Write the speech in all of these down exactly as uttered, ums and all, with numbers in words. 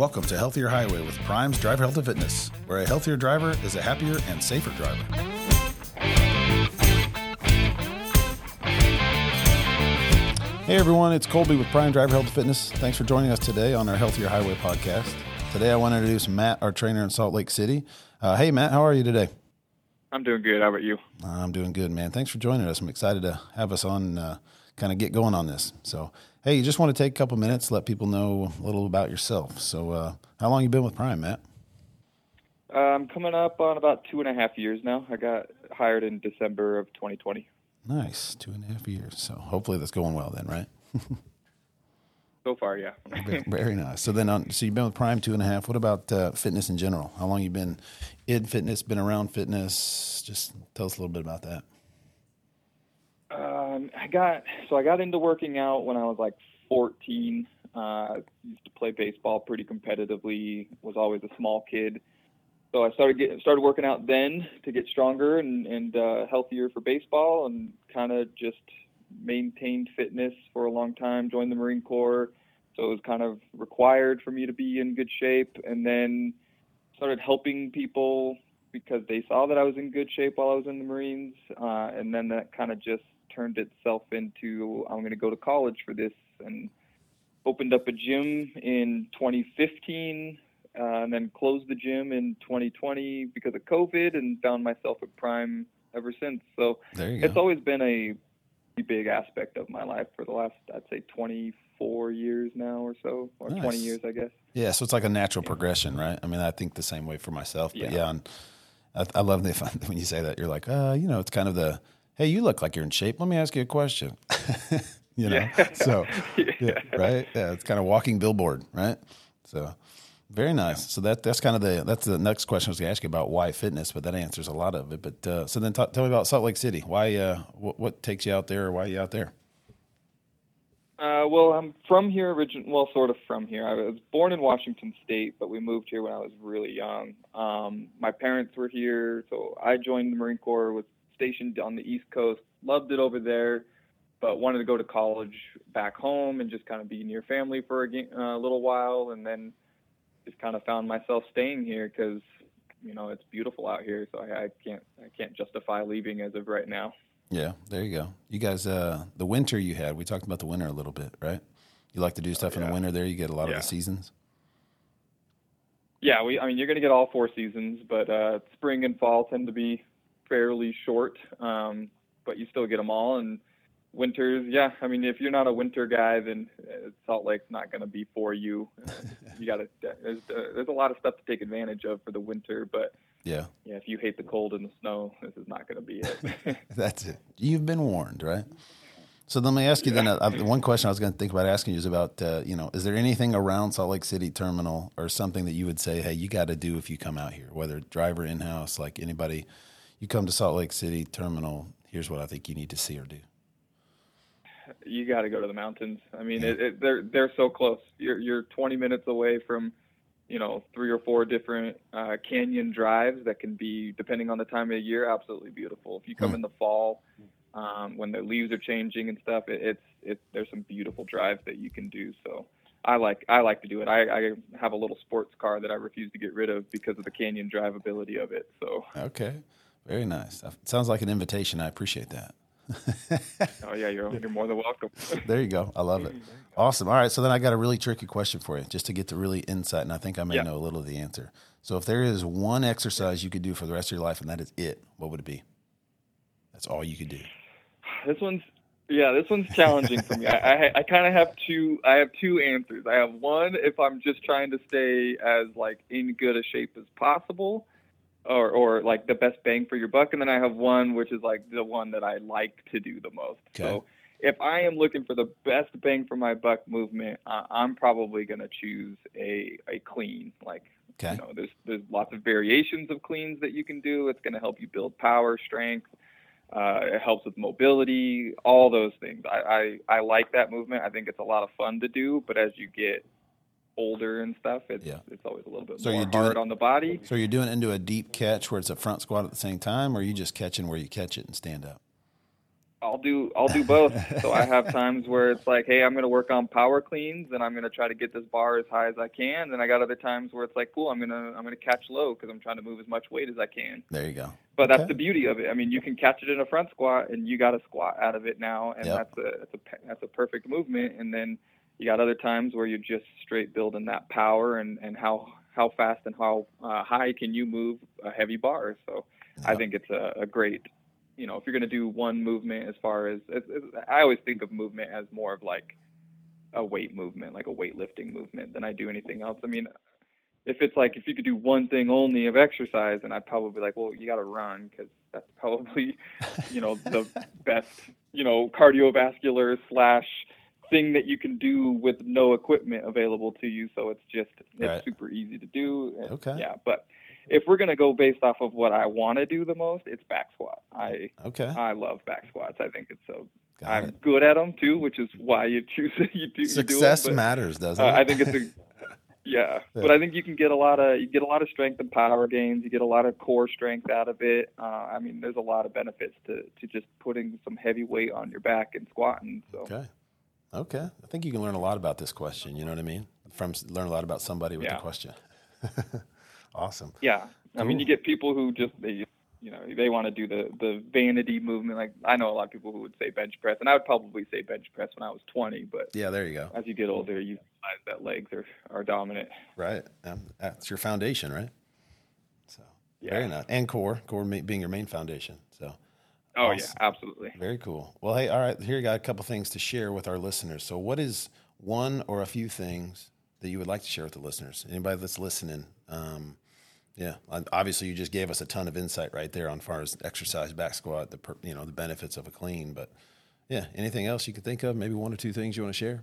Welcome to Healthier Highway with Prime's Driver Health and Fitness, where a healthier driver is a happier and safer driver. Hey everyone, it's Colby with Prime Driver Health and Fitness. Thanks for joining us today on our Healthier Highway podcast. Today I want to introduce Matt, our trainer in Salt Lake City. Uh, hey Matt, how are you today? I'm doing good. How about you? I'm doing good, man. Thanks for joining us. I'm excited to have us on, uh, kind of get going on this. So, hey, you just want to take a couple minutes, let people know a little about yourself. So, uh, how long you been with Prime, Matt? I'm um, coming up on about two and a half years now. I got hired in December of twenty twenty. Nice. Two and a half years. So hopefully that's going well then, right? So far, yeah. very, very nice. So then, on, so you've been with Prime two and a half. What about uh, fitness in general? How long you been in fitness, been around fitness? Just tell us a little bit about that. Um, I got, so I got into working out when I was like fourteen. Uh, I used to play baseball pretty competitively, was always a small kid. So I started getting, started working out then to get stronger and, and uh, healthier for baseball, and kind of just maintained fitness for a long time, joined the Marine Corps. So it was kind of required for me to be in good shape, and then started helping people because they saw that I was in good shape while I was in the Marines. Uh, and then that kind of just turned itself into, I'm going to go to college for this, and opened up a gym in twenty fifteen. Uh, and then closed the gym in twenty twenty because of COVID, and found myself at Prime ever since. So it's always been a big aspect of my life for the last, I'd say, twenty-four years now or so, or nice. twenty years, I guess. Yeah. So it's like a natural yeah. progression, right? I mean, I think the same way for myself, but yeah, yeah and I, I love the, when you say that, you're like, uh, you know, it's kind of the, hey, you look like you're in shape. Let me ask you a question. you know, yeah. so yeah. Yeah, right. Yeah. It's kind of walking billboard, right? So very nice. So that, that's kind of the, that's the next question I was going to ask you about, why fitness, but that answers a lot of it. But, uh, so then talk, tell me about Salt Lake City. Why, uh, what, what takes you out there, or why are you out there? Uh, well, I'm from here originally, well, sort of from here. I was born in Washington State, but we moved here when I was really young. Um, my parents were here. So I joined the Marine Corps, was stationed on the East Coast, loved it over there, but wanted to go to college back home and just kind of be near family for a uh, little while. And then just kind of found myself staying here because, you know, it's beautiful out here. So I, I can't, I can't justify leaving as of right now. Yeah. There you go. You guys, uh, the winter you had, we talked about the winter a little bit, right? You like to do stuff oh, yeah. in the winter there. You get a lot yeah. of the seasons. Yeah. We, I mean, you're going to get all four seasons, but, uh, spring and fall tend to be fairly short. Um, but you still get them all. And winters, yeah. I mean, if you're not a winter guy, then Salt Lake's not going to be for you. You got to. There's, there's a lot of stuff to take advantage of for the winter, but yeah, yeah. If you hate the cold and the snow, this is not going to be it. That's it. You've been warned, right? So let me ask you yeah. then. Uh, one question I was going to think about asking you is about, uh, you know, is there anything around Salt Lake City Terminal or something that you would say, hey, you got to do if you come out here, whether driver, in house, like anybody, you come to Salt Lake City Terminal, here's what I think you need to see or do. You got to go to the mountains. I mean, it, it, they're they're so close. You're you're twenty minutes away from, you know, three or four different uh, canyon drives that can be, depending on the time of the year, absolutely beautiful. If you come mm. in the fall, um, when the leaves are changing and stuff, it, it's it there's some beautiful drives that you can do. So I like I like to do it. I, I have a little sports car that I refuse to get rid of because of the canyon drive ability of it. So okay, very nice. That sounds like an invitation. I appreciate that. Oh yeah, you're, you're more than welcome. There you go. I love it. Awesome. All right. So then I got a really tricky question for you, just to get to really insight, and I think I may yeah. know a little of the answer. So if there is one exercise you could do for the rest of your life, and that is it, what would it be? That's all you could do. This one's yeah, this one's challenging for me. I I, I kind of have two. I have two answers. I have one if I'm just trying to stay as like in good a shape as possible, or or like the best bang for your buck. And then I have one, which is like the one that I like to do the most. Okay. So if I am looking for the best bang for my buck movement, uh, I'm probably going to choose a, a clean, like, okay. you know, there's, there's lots of variations of cleans that you can do. It's going to help you build power, strength. Uh, it helps with mobility, all those things. I, I, I like that movement. I think it's a lot of fun to do, but as you get older and stuff, it's yeah. it's always a little bit so more doing, hard on the body. So you're doing it into a deep catch where it's a front squat at the same time, or are you just catching where you catch it and stand up? I'll do I'll do both. So I have times where it's like, hey, I'm going to work on power cleans and I'm going to try to get this bar as high as I can. Then I got other times where it's like, cool, I'm going to I'm going to catch low because I'm trying to move as much weight as I can. There you go. But okay. That's the beauty of it. I mean, you can catch it in a front squat and you got a squat out of it now, and yep. that's a that's a that's a perfect movement. And then you got other times where you're just straight building that power and and how how fast and how uh, high can you move a heavy bar. So yep. I think it's a, a great. You know, if you're going to do one movement, as far as, as, as I always think of movement as more of like a weight movement, like a weightlifting movement, than I do anything else. I mean, if it's like, if you could do one thing only of exercise, then I'd probably be like, well, you got to run, because that's probably, you know, the best, you know, cardiovascular slash thing that you can do with no equipment available to you. So it's just, it's right. super easy to do. And, okay. Yeah. But if we're going to go based off of what I want to do the most, it's back squat. I okay. I love back squats. I think it's so – I'm it. good at them too, which is why you choose – you do Success you do it, but, matters, doesn't uh, it? I think it's a yeah. – yeah. But I think you can get a lot of – you get a lot of strength and power gains. You get a lot of core strength out of it. Uh, I mean, there's a lot of benefits to, to just putting some heavy weight on your back and squatting. So. Okay. Okay. I think you can learn a lot about this question, you know what I mean? From learn a lot about somebody with yeah. the question. Awesome. Yeah. I Ooh. mean, you get people who just, they, you know, they want to do the, the vanity movement. Like, I know a lot of people who would say bench press, and I would probably say bench press when I was twenty, but yeah, there you go. As you get older, you realize that legs are, are dominant. Right. Um, that's your foundation, right? So yeah. very nice. And core, core being your main foundation. So. Oh awesome. Yeah, absolutely. Very cool. Well, hey, all right. Here you got a couple things to share with our listeners. So what is one or a few things that you would like to share with the listeners? Anybody that's listening, um, yeah, obviously you just gave us a ton of insight right there on far as exercise, back squat, the per, you know the benefits of a clean. But yeah, anything else you can think of? Maybe one or two things you want to share?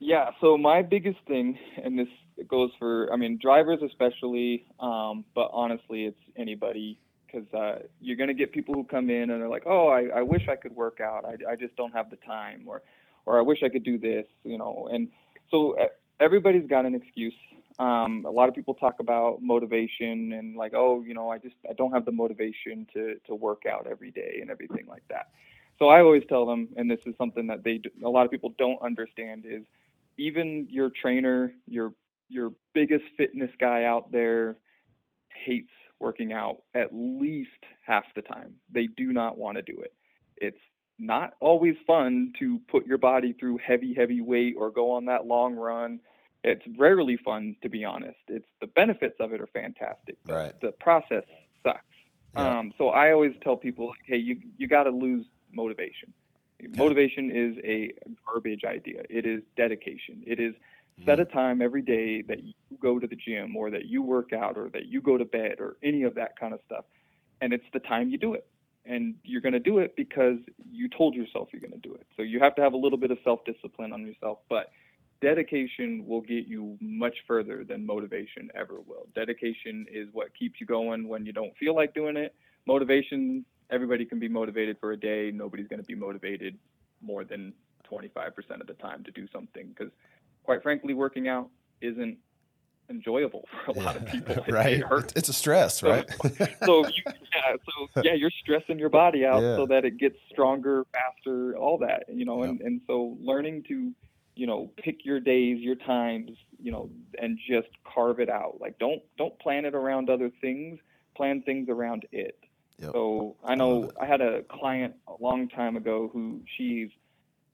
Yeah. So my biggest thing, and this goes for I mean drivers especially, um, but honestly it's anybody, because uh, you're going to get people who come in and they're like, oh, I, I wish I could work out, I, I just don't have the time, or or I wish I could do this, you know, and so everybody's got an excuse. Um, a lot of people talk about motivation and like, oh, you know, I just, I don't have the motivation to, to work out every day and everything like that. So I always tell them, and this is something that they, a lot of people don't understand, is even your trainer, your, your biggest fitness guy out there hates working out at least half the time. They do not want to do it. It's not always fun to put your body through heavy, heavy weight or go on that long run. It's rarely fun, to be honest. It's the benefits of it are fantastic. Right. The process sucks. Yeah. Um, so I always tell people, hey, you you got to lose motivation. Okay. Motivation is a garbage idea. It is dedication. It is set a time every day that you go to the gym or that you work out or that you go to bed or any of that kind of stuff. And it's the time you do it. And you're going to do it because you told yourself you're going to do it. So you have to have a little bit of self-discipline on yourself, but dedication will get you much further than motivation ever will. Dedication is what keeps you going when you don't feel like doing it. Motivation, everybody can be motivated for a day. Nobody's going to be motivated more than twenty-five percent of the time to do something, because quite frankly, working out isn't enjoyable for a lot of people. It, right. It hurts. It's a stress, so, right? so, you, yeah, so yeah, you're stressing your body out yeah. so that it gets stronger, faster, all that, you know, yeah. and, and so learning to, you know, pick your days, your times, you know, and just carve it out. Like, don't, don't plan it around other things, plan things around it. Yep. So I know I, I had a client a long time ago who she's,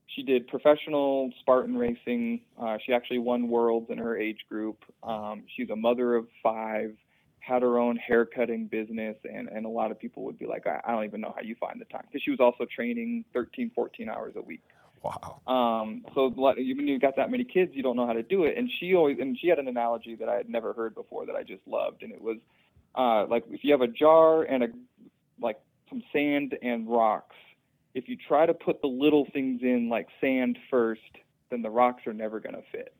she did professional Spartan racing. Uh, she actually won worlds in her age group. Um, she's a mother of five, had her own haircutting business. And, and a lot of people would be like, I, I don't even know how you find the time. Cause she was also training thirteen, fourteen hours a week. Wow. Um, so even you've got that many kids, you don't know how to do it. And she always, and she had an analogy that I had never heard before that I just loved. And it was uh, like, if you have a jar and a, like some sand and rocks, if you try to put the little things in like sand first, then the rocks are never going to fit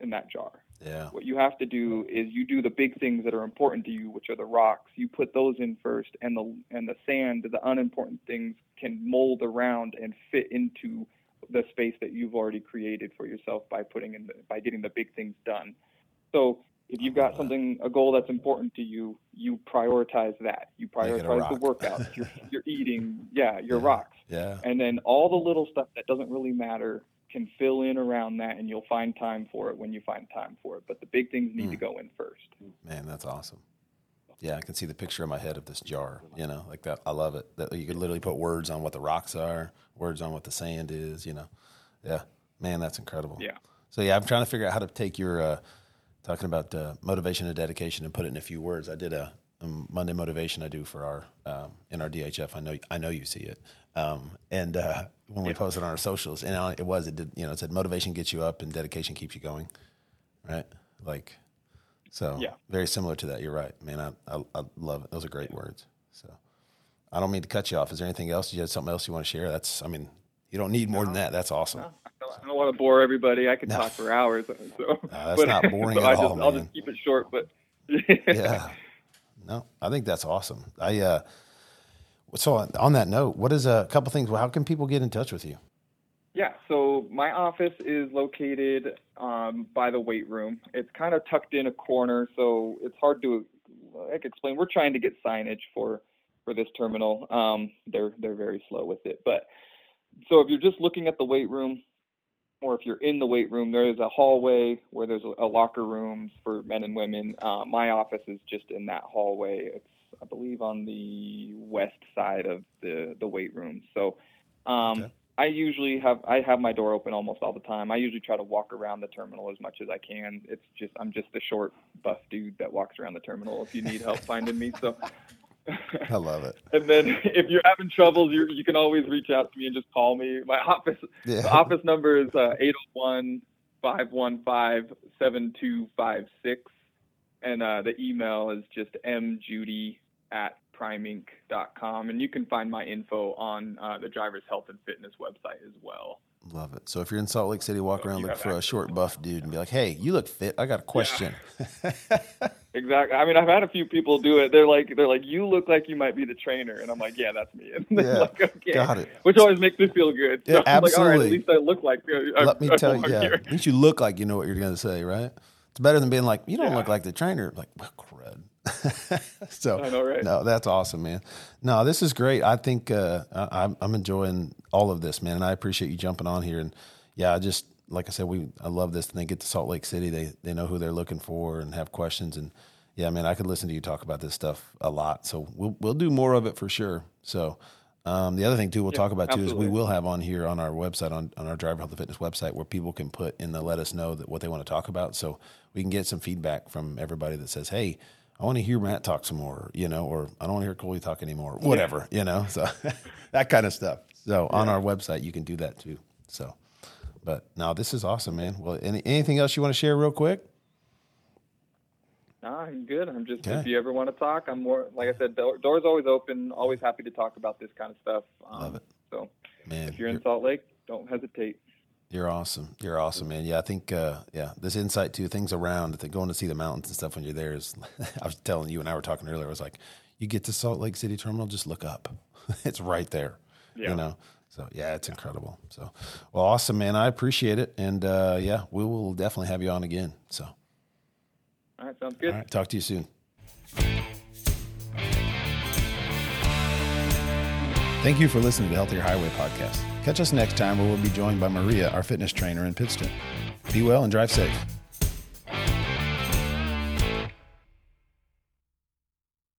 in that jar. Yeah. What you have to do is you do the big things that are important to you, which are the rocks. You put those in first, and the, and the sand, the unimportant things, can mold around and fit into the space that you've already created for yourself by putting in the, by getting the big things done. So If you've got something, a goal that's important to you, you prioritize that. You prioritize the workouts, your, your eating, yeah, your yeah. rocks. Yeah. And then all the little stuff that doesn't really matter can fill in around that, and you'll find time for it when you find time for it. But the big things need mm. to go in first. Man, that's awesome. Yeah, I can see the picture in my head of this jar, you know, like that. I love it. That you could literally put words on what the rocks are, words on what the sand is, you know. Yeah, man, that's incredible. Yeah. So, yeah, I'm trying to figure out how to take your uh, – talking about uh, motivation and dedication and put it in a few words. I did a, a Monday motivation I do for our um, in our D H F. I know I know you see it, um, and uh, when we yeah. posted on our socials, and I, it was it did you know it said motivation gets you up and dedication keeps you going, right? Like, so yeah. very similar to that. You're right, man. I I, I love it. Those are great yeah. words. So I don't mean to cut you off. Is there anything else? You had something else you want to share? That's I mean you don't need more no. than that. That's awesome. No. I don't want to bore everybody. I could no. talk for hours. So. No, that's but, not boring so at I all, just, I'll just keep it short. But yeah, no, I think that's awesome. I uh, so on that note, what is a couple things? How can people get in touch with you? Yeah, so my office is located um, by the weight room. It's kind of tucked in a corner, so it's hard to like, explain. We're trying to get signage for for this terminal. Um, they're they're very slow with it, but so if you're just looking at the weight room. Or if you're in the weight room, there is a hallway where there's a locker room for men and women. Uh, my office is just in that hallway. It's, I believe, on the west side of the, the weight room. So um, okay. I usually have I have my door open almost all the time. I usually try to walk around the terminal as much as I can. It's just I'm just a short, buff dude that walks around the terminal if you need help finding me. So. I love it. And then if you're having troubles, you you can always reach out to me and just call me. My office yeah. the office number is uh, eight oh one, five one five, seven two five six. And uh, the email is just m judy at prime inc dot com. And you can find my info on uh, the Driver's Health and Fitness website as well. Love it. So if you're in Salt Lake City, walk so around, look for a short buff dude and be like, hey, you look fit. I got a question. Yeah. Exactly. I mean, I've had a few people do it. They're like, they're like, you look like you might be the trainer. And I'm like, yeah, that's me. And they're yeah. like, okay. Got it. Which always makes me feel good. So yeah, absolutely. I'm like, all right, at least I look like. I, Let me I, tell you, yeah. Here. At least you look like you know what you're going to say, right? It's better than being like, you don't yeah. look like the trainer. Like, well, crud. So I know, right? No, that's awesome, man. No, this is great. I think uh, I, I'm, I'm enjoying all of this, man, and I appreciate you jumping on here. And yeah, I just like I said, we I love this. And they get to Salt Lake City, they they know who they're looking for and have questions. And yeah, man, I could listen to you talk about this stuff a lot. So we'll we'll do more of it for sure. So um, the other thing too, we'll yeah, talk about absolutely. too is we will have on here on our website on, on our Driver Health and Fitness website where people can put in the let us know that what they want to talk about. So we can get some feedback from everybody that says, hey. I want to hear Matt talk some more, you know, or I don't want to hear Coley talk anymore, whatever, yeah. you know, so that kind of stuff. So yeah. on our website, you can do that too. So, but no, this is awesome, man. Well, any, anything else you want to share real quick? Nah, I'm good. I'm just, okay. if you ever want to talk, I'm more, like I said, door, door's always open, always happy to talk about this kind of stuff. Um, Love it. So man, if you're in you're, Salt Lake, don't hesitate. You're awesome. You're awesome, man. Yeah, I think, uh, yeah, this insight to things around, going to see the mountains and stuff when you're there is, I was telling you and I were talking earlier, I was like, you get to Salt Lake City Terminal, just look up. It's right there, yeah. you know? So, yeah, it's yeah. incredible. So, well, awesome, man. I appreciate it. And, uh, yeah, we will definitely have you on again. So. All right, sounds good. All right, talk to you soon. Thank you for listening to Healthier Highway Podcast. Catch us next time where we'll be joined by Maria, our fitness trainer in Pittston. Be well and drive safe.